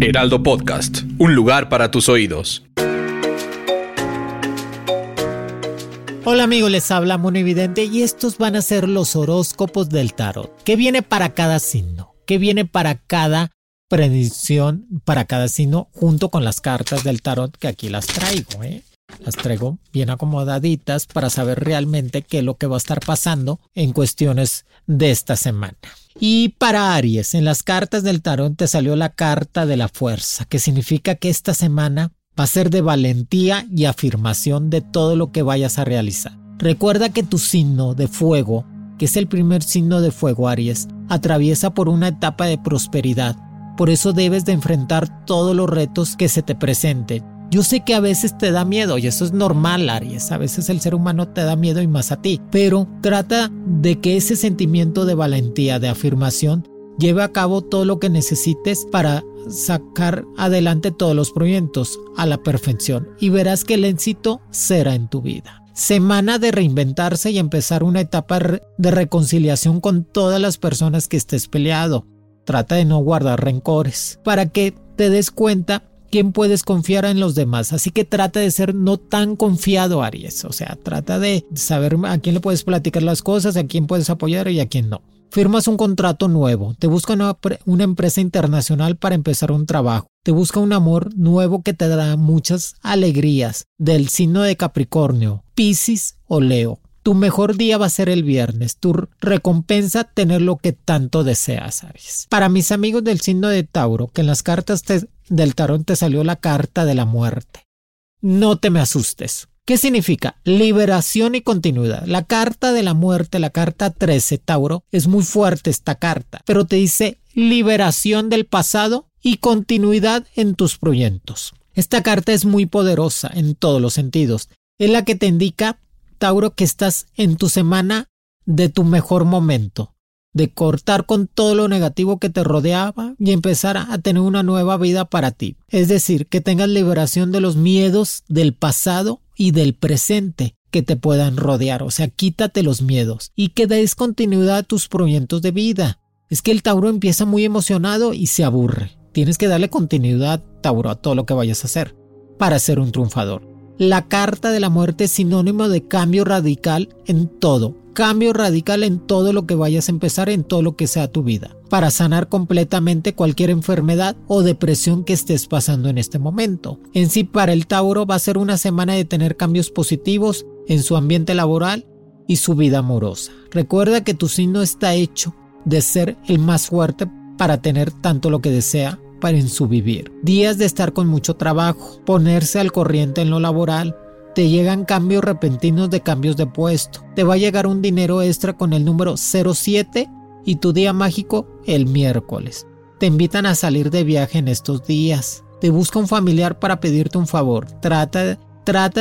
Heraldo Podcast, un lugar para tus oídos. Hola amigos, les habla Mono Evidente y estos van a ser los horóscopos del tarot. ¿Qué viene para cada signo? ¿Qué viene para cada predicción, para cada signo, junto con las cartas del tarot que aquí las traigo? Las traigo bien acomodaditas para saber realmente qué es lo que va a estar pasando en cuestiones de esta semana. Y para Aries, en las cartas del tarot te salió la carta de la fuerza, que significa que esta semana va a ser de valentía y afirmación de todo lo que vayas a realizar. Recuerda que tu signo de fuego, que es el primer signo de fuego Aries, atraviesa por una etapa de prosperidad. Por eso debes de enfrentar todos los retos que se te presenten. Yo sé que a veces te da miedo y eso es normal, Aries. A veces el ser humano te da miedo y más a ti. Pero trata de que ese sentimiento de valentía, de afirmación, lleve a cabo todo lo que necesites para sacar adelante todos los proyectos a la perfección y verás que el éxito será en tu vida. Semana de reinventarse y empezar una etapa de reconciliación con todas las personas que estés peleado. Trata de no guardar rencores para que te des cuenta quién puedes confiar en los demás. Así que trata de ser no tan confiado, Aries. O sea, trata de saber a quién le puedes platicar las cosas, a quién puedes apoyar y a quién no. Firmas un contrato nuevo, te busca una empresa internacional para empezar un trabajo, te busca un amor nuevo que te dará muchas alegrías, del signo de Capricornio, Piscis o Leo. Tu mejor día va a ser el viernes, tu recompensa tener lo que tanto deseas, Aries. Para mis amigos del signo de Tauro, que en las cartas del tarot te salió la carta de la muerte. No te me asustes. ¿Qué significa? Liberación y continuidad. La carta de la muerte, la carta 13, Tauro, es muy fuerte esta carta, pero te dice liberación del pasado y continuidad en tus proyectos. Esta carta es muy poderosa en todos los sentidos. Es la que te indica, Tauro, que estás en tu semana de tu mejor momento, de cortar con todo lo negativo que te rodeaba y empezar a tener una nueva vida para ti. Es decir, que tengas liberación de los miedos del pasado y del presente que te puedan rodear. O sea, quítate los miedos y que des continuidad a tus proyectos de vida. Es que el Tauro empieza muy emocionado y se aburre. Tienes que darle continuidad, Tauro, a todo lo que vayas a hacer para ser un triunfador. La carta de la muerte es sinónimo de cambio radical en todo. Cambio radical en todo lo que vayas a empezar, en todo lo que sea tu vida, para sanar completamente cualquier enfermedad o depresión que estés pasando en este momento. En sí, para el Tauro va a ser una semana de tener cambios positivos en su ambiente laboral y su vida amorosa. Recuerda que tu signo está hecho de ser el más fuerte para tener tanto lo que desea para en su vivir. Días de estar con mucho trabajo, ponerse al corriente en lo laboral. Te llegan cambios repentinos de cambios de puesto. Te va a llegar un dinero extra con el número 07 y tu día mágico el miércoles. Te invitan a salir de viaje en estos días. Te busca un familiar para pedirte un favor. Trata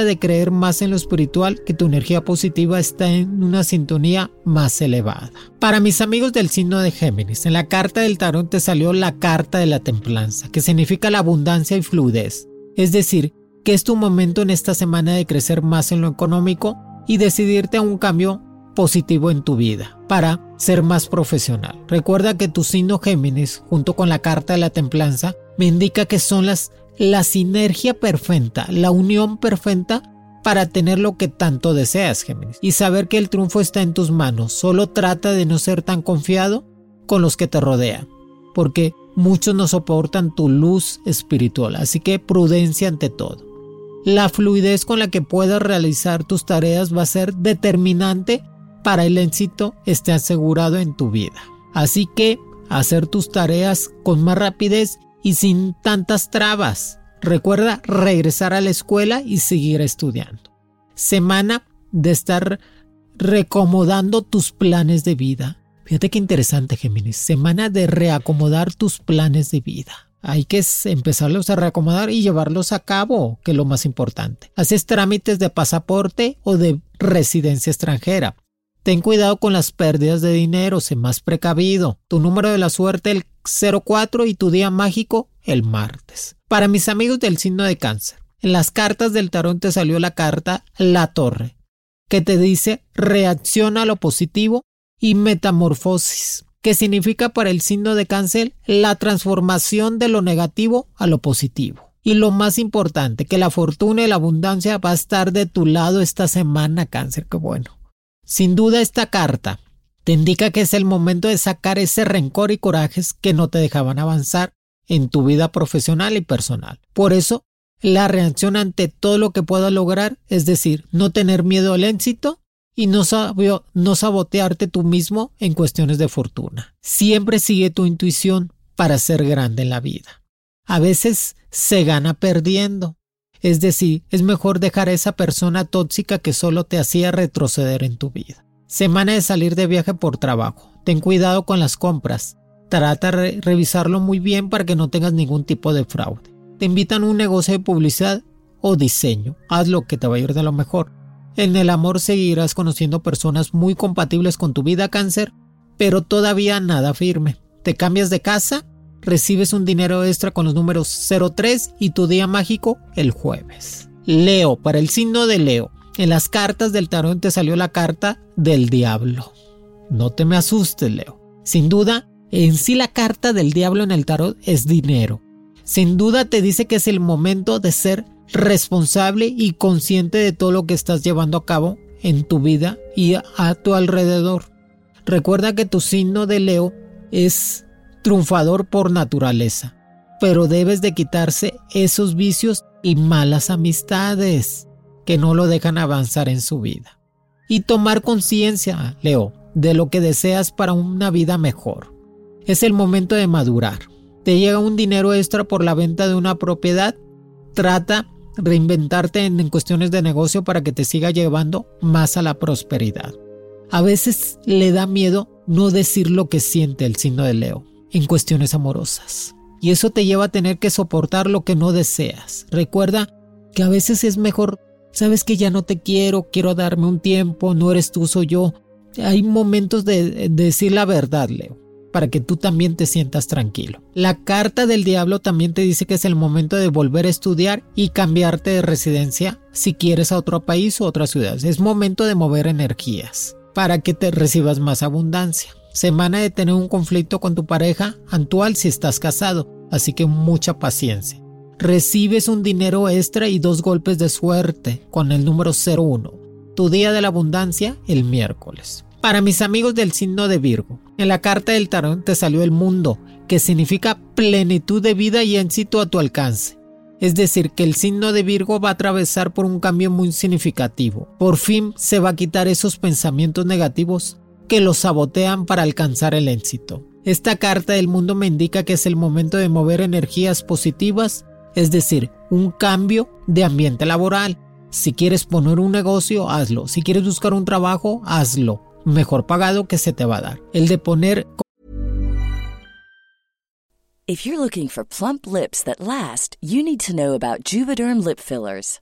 de creer más en lo espiritual, que tu energía positiva está en una sintonía más elevada. Para mis amigos del signo de Géminis, en la carta del tarot te salió la carta de la templanza, que significa la abundancia y fluidez. Es decir, que es tu momento en esta semana de crecer más en lo económico y decidirte a un cambio positivo en tu vida para ser más profesional. Recuerda que tu signo Géminis, junto con la carta de la templanza, me indica que son la sinergia perfecta, la unión perfecta para tener lo que tanto deseas, Géminis, y saber que el triunfo está en tus manos. Solo trata de no ser tan confiado con los que te rodean, porque muchos no soportan tu luz espiritual, así que prudencia ante todo. La fluidez con la que puedas realizar tus tareas va a ser determinante para el éxito esté asegurado en tu vida. Así que hacer tus tareas con más rapidez y sin tantas trabas. Recuerda regresar a la escuela y seguir estudiando. Semana de estar recomodando tus planes de vida, Fíjate qué interesante, Géminis. Semana de reacomodar tus planes de vida. Hay que empezarlos a reacomodar y llevarlos a cabo, que es lo más importante. Haces trámites de pasaporte o de residencia extranjera. Ten cuidado con las pérdidas de dinero, sé más precavido. Tu número de la suerte el 04 y tu día mágico el martes. Para mis amigos del signo de Cáncer, en las cartas del tarot te salió la carta La Torre, que te dice reacciona a lo positivo y metamorfosis, que significa para el signo de Cáncer la transformación de lo negativo a lo positivo. Y lo más importante, que la fortuna y la abundancia va a estar de tu lado esta semana, Cáncer, qué bueno. Sin duda esta carta te indica que es el momento de sacar ese rencor y corajes que no te dejaban avanzar en tu vida profesional y personal. Por eso, la reacción ante todo lo que puedas lograr, es decir, no tener miedo al éxito y no sabotearte tú mismo en cuestiones de fortuna. Siempre sigue tu intuición para ser grande en la vida. A veces se gana perdiendo. Es decir, es mejor dejar a esa persona tóxica que solo te hacía retroceder en tu vida. Semana de salir de viaje por trabajo. Ten cuidado con las compras. Trata de revisarlo muy bien para que no tengas ningún tipo de fraude. Te invitan a un negocio de publicidad o diseño. Haz lo que te va a ir de lo mejor. En el amor seguirás conociendo personas muy compatibles con tu vida, Cáncer, pero todavía nada firme. Te cambias de casa. Recibes un dinero extra con los números 03 y tu día mágico el jueves. Leo, para el signo de Leo. En las cartas del tarot te salió la carta del diablo. No te me asustes, Leo. Sin duda, en sí la carta del diablo en el tarot es dinero. Sin duda te dice que es el momento de ser responsable y consciente de todo lo que estás llevando a cabo en tu vida y a tu alrededor. Recuerda que tu signo de Leo es triunfador por naturaleza, pero debes de quitarse esos vicios y malas amistades que no lo dejan avanzar en su vida. Y tomar conciencia, Leo, de lo que deseas para una vida mejor. Es el momento de madurar. Te llega un dinero extra por la venta de una propiedad. Trata de reinventarte en cuestiones de negocio para que te siga llevando más a la prosperidad. A veces le da miedo no decir lo que siente el signo de Leo en cuestiones amorosas. Y eso te lleva a tener que soportar lo que no deseas. Recuerda que a veces es mejor, sabes que ya no te quiero, quiero darme un tiempo, no eres tú, soy yo. Hay momentos de decir la verdad, Leo, para que tú también te sientas tranquilo. La carta del diablo también te dice que es el momento de volver a estudiar y cambiarte de residencia si quieres a otro país o otra ciudad. Es momento de mover energías para que te recibas más abundancia. Semana de tener un conflicto con tu pareja actual si estás casado, así que mucha paciencia. Recibes un dinero extra y 2 golpes de suerte con el número 01. Tu día de la abundancia el miércoles. Para mis amigos del signo de Virgo, en la carta del tarot te salió el mundo, que significa plenitud de vida y éxito a tu alcance. Es decir, que el signo de Virgo va a atravesar por un cambio muy significativo. Por fin se va a quitar esos pensamientos negativos que los sabotean para alcanzar el éxito. Esta carta del mundo me indica que es el momento de mover energías positivas, es decir, un cambio de ambiente laboral. Si quieres poner un negocio, hazlo. Si quieres buscar un trabajo, hazlo. Mejor pagado que se te va a dar. El de poner... If you're looking for plump lips that last, you need to know about Juvederm lip fillers.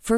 For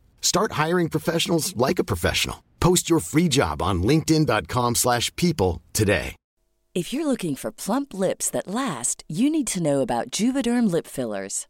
Start hiring professionals like a professional. Post your free job on linkedin.com/people today. If you're looking for plump lips that last, you need to know about Juvederm lip fillers.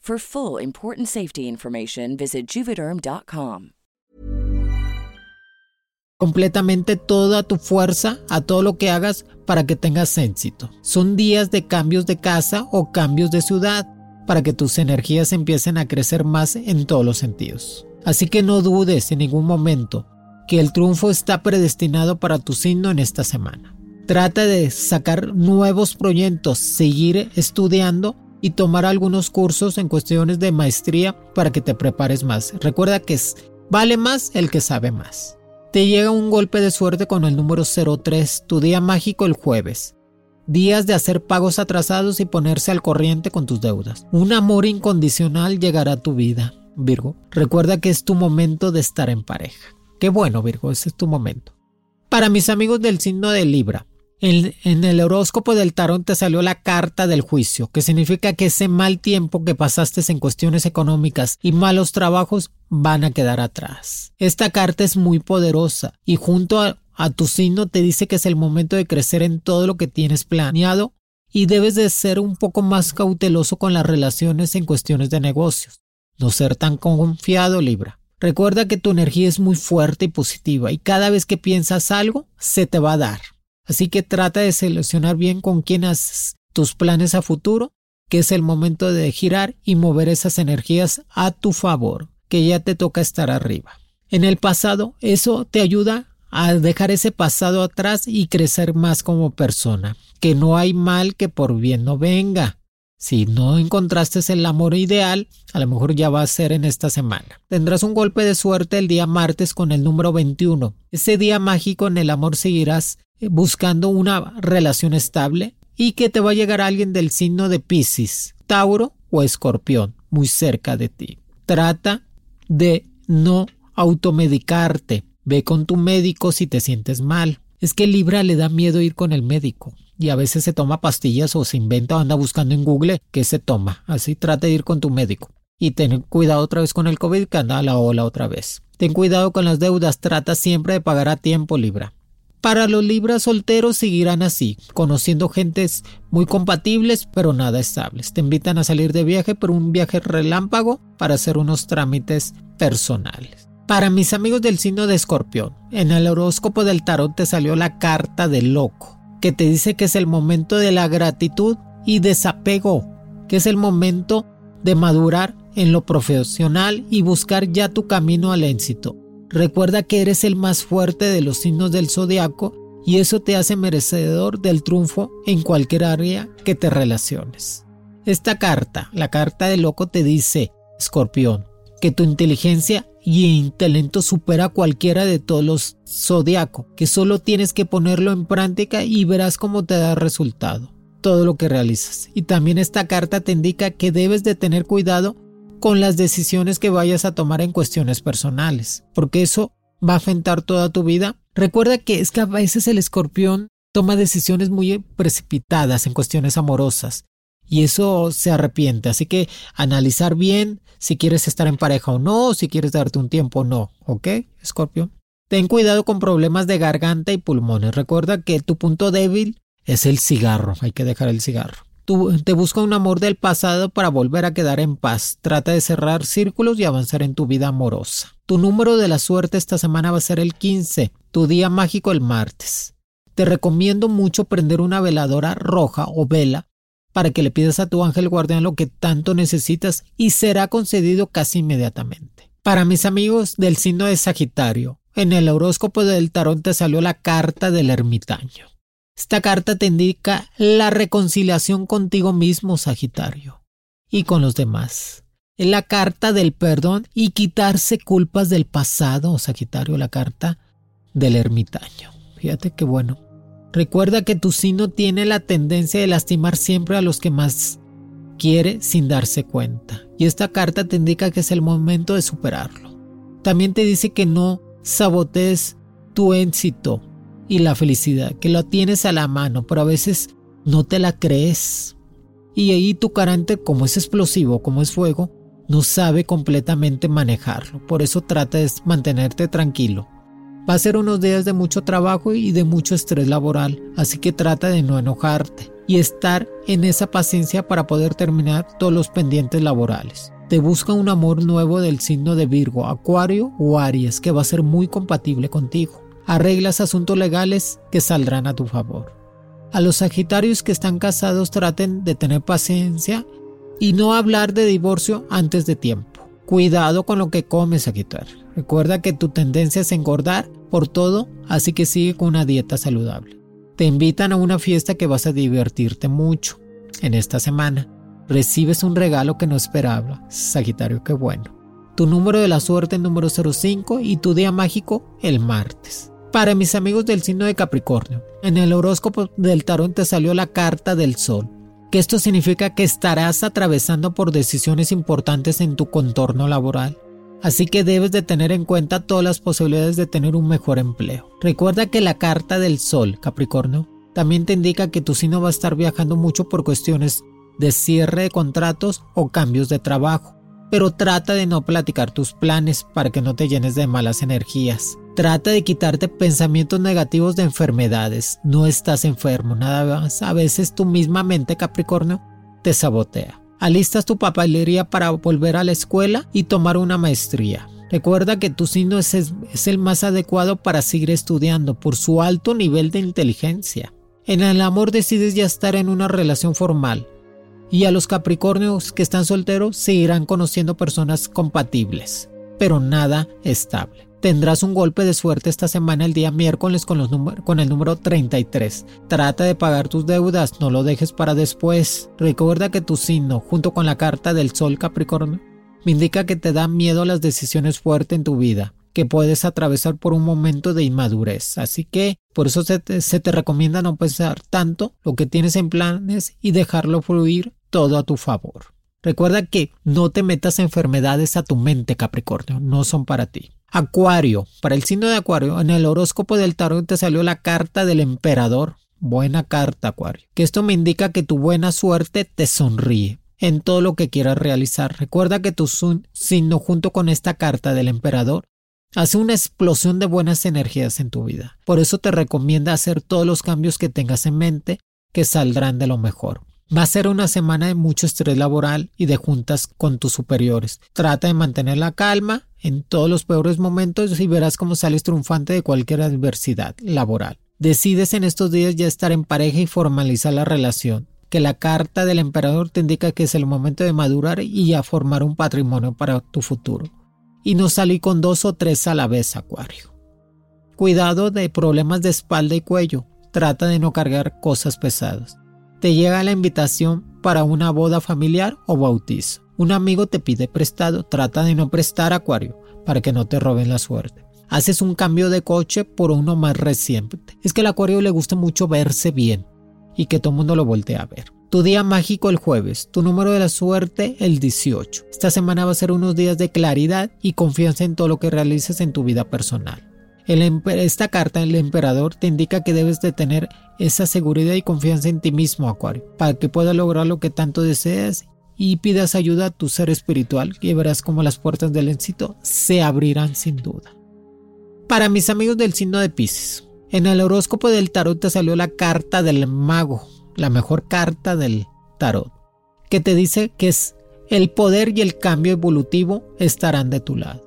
For full, important safety information, visit Juvederm.com. Completamente toda tu fuerza a todo lo que hagas para que tengas éxito. Son días de cambios de casa o cambios de ciudad para que tus energías empiecen a crecer más en todos los sentidos. Así que no dudes en ningún momento que el triunfo está predestinado para tu signo en esta semana. Trata de sacar nuevos proyectos, seguir estudiando y tomar algunos cursos en cuestiones de maestría para que te prepares más. Recuerda que vale más el que sabe más. Te llega un golpe de suerte con el número 03, tu día mágico el jueves. Días de hacer pagos atrasados y ponerse al corriente con tus deudas. Un amor incondicional llegará a tu vida, Virgo. Recuerda que es tu momento de estar en pareja. Qué bueno, Virgo, ese es tu momento. Para mis amigos del signo de Libra, en el horóscopo del tarot te salió la carta del juicio, que significa que ese mal tiempo que pasaste en cuestiones económicas y malos trabajos van a quedar atrás. Esta carta es muy poderosa y junto a tu signo te dice que es el momento de crecer en todo lo que tienes planeado y debes de ser un poco más cauteloso con las relaciones en cuestiones de negocios. No ser tan confiado, Libra. Recuerda que tu energía es muy fuerte y positiva y cada vez que piensas algo se te va a dar. Así que trata de seleccionar bien con quién haces tus planes a futuro, que es el momento de girar y mover esas energías a tu favor, que ya te toca estar arriba. En el pasado, eso te ayuda a dejar ese pasado atrás y crecer más como persona, que no hay mal que por bien no venga. Si no encontraste el amor ideal, a lo mejor ya va a ser en esta semana. Tendrás un golpe de suerte el día martes con el número 21. Ese día mágico en el amor seguirás buscando una relación estable y que te va a llegar alguien del signo de Piscis, Tauro o Escorpión muy cerca de ti. Trata de no automedicarte. Ve con tu médico si te sientes mal. Es que Libra le da miedo ir con el médico y a veces se toma pastillas o se inventa o anda buscando en Google qué se toma. Así trata de ir con tu médico y ten cuidado otra vez con el COVID que anda a la ola otra vez. Ten cuidado con las deudas, trata siempre de pagar a tiempo, Libra. Para los Libras solteros seguirán así, conociendo gentes muy compatibles pero nada estables. Te invitan a salir de viaje pero un viaje relámpago para hacer unos trámites personales. Para mis amigos del signo de Escorpión, en el horóscopo del tarot te salió la carta del loco, que te dice que es el momento de la gratitud y desapego, que es el momento de madurar en lo profesional y buscar ya tu camino al éxito. Recuerda que eres el más fuerte de los signos del zodiaco y eso te hace merecedor del triunfo en cualquier área que te relaciones. Esta carta, la carta del loco, te dice, Escorpión, que tu inteligencia y talento supera a cualquiera de todos los zodiacos, que solo tienes que ponerlo en práctica y verás cómo te da resultado todo lo que realizas. Y también esta carta te indica que debes de tener cuidado con las decisiones que vayas a tomar en cuestiones personales, porque eso va a afectar toda tu vida. Recuerda que es que a veces el Escorpión toma decisiones muy precipitadas en cuestiones amorosas y eso se arrepiente. Así que analizar bien si quieres estar en pareja o no, si quieres darte un tiempo o no. ¿Ok, Escorpio? Ten cuidado con problemas de garganta y pulmones. Recuerda que tu punto débil es el cigarro. Hay que dejar el cigarro. Te busca un amor del pasado para volver a quedar en paz. Trata de cerrar círculos y avanzar en tu vida amorosa. Tu número de la suerte esta semana va a ser el 15, tu día mágico el martes. Te recomiendo mucho prender una veladora roja o vela para que le pidas a tu ángel guardián lo que tanto necesitas y será concedido casi inmediatamente. Para mis amigos del signo de Sagitario, en el horóscopo del tarot te salió la carta del ermitaño. Esta carta te indica la reconciliación contigo mismo, Sagitario, y con los demás. Es la carta del perdón y quitarse culpas del pasado, Sagitario, la carta del ermitaño. Fíjate qué bueno. Recuerda que tu signo tiene la tendencia de lastimar siempre a los que más quiere sin darse cuenta. Y esta carta te indica que es el momento de superarlo. También te dice que no sabotees tu éxito y la felicidad, que la tienes a la mano, pero a veces no te la crees. Y ahí tu carácter, como es explosivo, como es fuego, no sabe completamente manejarlo. Por eso trata de mantenerte tranquilo. Va a ser unos días de mucho trabajo y de mucho estrés laboral, así que trata de no enojarte y estar en esa paciencia para poder terminar todos los pendientes laborales. Te busca un amor nuevo del signo de Virgo, Acuario o Aries, que va a ser muy compatible contigo. Arreglas asuntos legales que saldrán a tu favor. A los Sagitarios que están casados, traten de tener paciencia y no hablar de divorcio antes de tiempo. Cuidado con lo que comes, Sagitario. Recuerda que tu tendencia es engordar por todo, así que sigue con una dieta saludable. Te invitan a una fiesta que vas a divertirte mucho en esta semana. Recibes un regalo que no esperaba, Sagitario, qué bueno. Tu número de la suerte, el número 05, y tu día mágico, el martes. Para mis amigos del signo de Capricornio, en el horóscopo del tarot te salió la carta del sol, que esto significa que estarás atravesando por decisiones importantes en tu contorno laboral. Así que debes de tener en cuenta todas las posibilidades de tener un mejor empleo. Recuerda que la carta del sol, Capricornio, también te indica que tu signo va a estar viajando mucho por cuestiones de cierre de contratos o cambios de trabajo. Pero trata de no platicar tus planes para que no te llenes de malas energías. Trata de quitarte pensamientos negativos de enfermedades. No estás enfermo, nada más. A veces tu misma mente, Capricornio, te sabotea. Alistas tu papelería para volver a la escuela y tomar una maestría. Recuerda que tu signo es el más adecuado para seguir estudiando por su alto nivel de inteligencia. En el amor decides ya estar en una relación formal. Y a los Capricornios que están solteros se irán conociendo personas compatibles, pero nada estable. Tendrás un golpe de suerte esta semana el día miércoles con el número 33. Trata de pagar tus deudas, no lo dejes para después. Recuerda que tu signo, junto con la carta del sol, Capricornio, me indica que te da miedo las decisiones fuertes en tu vida, que puedes atravesar por un momento de inmadurez. Así que por eso se te recomienda no pensar tanto lo que tienes en planes y dejarlo fluir todo a tu favor. Recuerda que no te metas enfermedades a tu mente, Capricornio, no son para ti. Acuario, para el signo de Acuario, en el horóscopo del tarot te salió la carta del emperador. Buena carta, Acuario. Que esto me indica que tu buena suerte te sonríe en todo lo que quieras realizar. Recuerda que tu signo junto con esta carta del emperador hace una explosión de buenas energías en tu vida. Por eso te recomienda hacer todos los cambios que tengas en mente que saldrán de lo mejor. Va a ser una semana de mucho estrés laboral y de juntas con tus superiores. Trata de mantener la calma en todos los peores momentos y verás cómo sales triunfante de cualquier adversidad laboral. Decides en estos días ya estar en pareja y formalizar la relación, que la carta del emperador te indica que es el momento de madurar y ya formar un patrimonio para tu futuro. Y no salir con 2 o 3 a la vez, Acuario. Cuidado de problemas de espalda y cuello. Trata de no cargar cosas pesadas. Te llega la invitación para una boda familiar o bautizo. Un amigo te pide prestado. Trata de no prestar, Acuario, para que no te roben la suerte. Haces un cambio de coche por uno más reciente. Es que al Acuario le gusta mucho verse bien y que todo el mundo lo voltee a ver. Tu día mágico el jueves. Tu número de la suerte el 18. Esta semana va a ser unos días de claridad y confianza en todo lo que realices en tu vida personal. Esta carta, el emperador, te indica que debes de tener esa seguridad y confianza en ti mismo, Acuario, para que puedas lograr lo que tanto deseas y pidas ayuda a tu ser espiritual, que verás como las puertas del éxito se abrirán sin duda. Para mis amigos del signo de Piscis, en el horóscopo del tarot te salió la carta del mago, la mejor carta del tarot, que te dice que es el poder y el cambio evolutivo estarán de tu lado,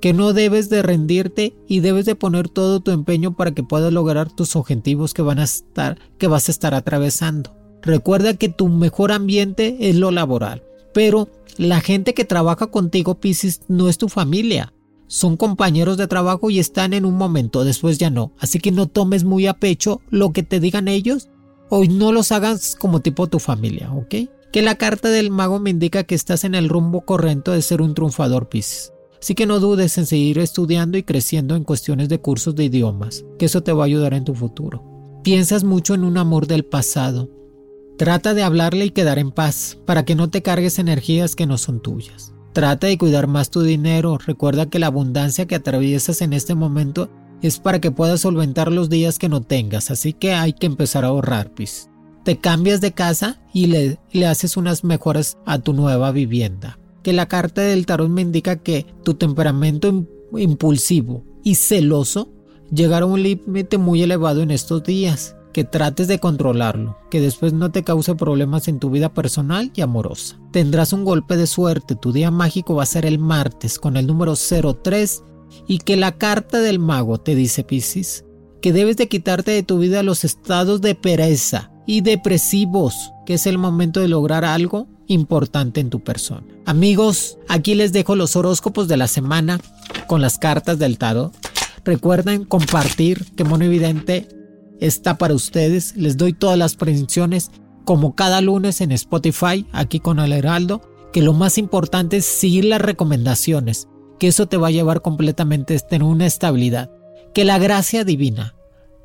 que no debes de rendirte y debes de poner todo tu empeño para que puedas lograr tus objetivos que vas a estar atravesando. Recuerda que tu mejor ambiente es lo laboral, pero la gente que trabaja contigo, Piscis, no es tu familia, son compañeros de trabajo y están en un momento, después ya no, así que no tomes muy a pecho lo que te digan ellos o no los hagas como tipo tu familia, ¿ok? Que la carta del mago me indica que estás en el rumbo correcto de ser un triunfador, Piscis. Así que no dudes en seguir estudiando y creciendo en cuestiones de cursos de idiomas, que eso te va a ayudar en tu futuro. Piensas mucho en un amor del pasado. Trata de hablarle y quedar en paz, para que no te cargues energías que no son tuyas. Trata de cuidar más tu dinero. Recuerda que la abundancia que atraviesas en este momento es para que puedas solventar los días que no tengas, así que hay que empezar a ahorrar, Piscis. Te cambias de casa y le haces unas mejoras a tu nueva vivienda. Que la carta del tarot me indica que tu temperamento impulsivo y celoso llegará a un límite muy elevado en estos días, que trates de controlarlo, que después no te cause problemas en tu vida personal y amorosa. Tendrás un golpe de suerte, tu día mágico va a ser el martes con el número 03 y que la carta del mago te dice, Piscis, que debes de quitarte de tu vida los estados de pereza y depresivos, que es el momento de lograr algo importante en tu persona. Amigos, aquí les dejo los horóscopos de la semana con las cartas del tarot. Recuerden compartir, que Mono Evidente está para ustedes. Les doy todas las predicciones como cada lunes en Spotify, aquí con El Heraldo, que lo más importante es seguir las recomendaciones, que eso te va a llevar completamente en una estabilidad. Que la gracia divina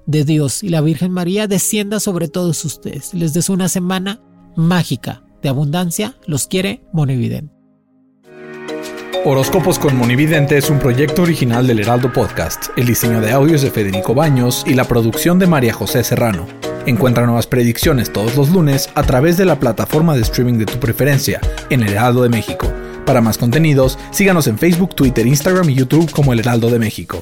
de Dios y la Virgen María descienda sobre todos ustedes. Les deseo una semana mágica de abundancia. Los quiere Mono Evidente. Horóscopos con Mono Evidente es un proyecto original del Heraldo Podcast. El diseño de audios de Federico Baños y la producción de María José Serrano. Encuentra nuevas predicciones todos los lunes a través de la plataforma de streaming de tu preferencia en El Heraldo de México. Para más contenidos, síganos en Facebook, Twitter, Instagram y YouTube como El Heraldo de México.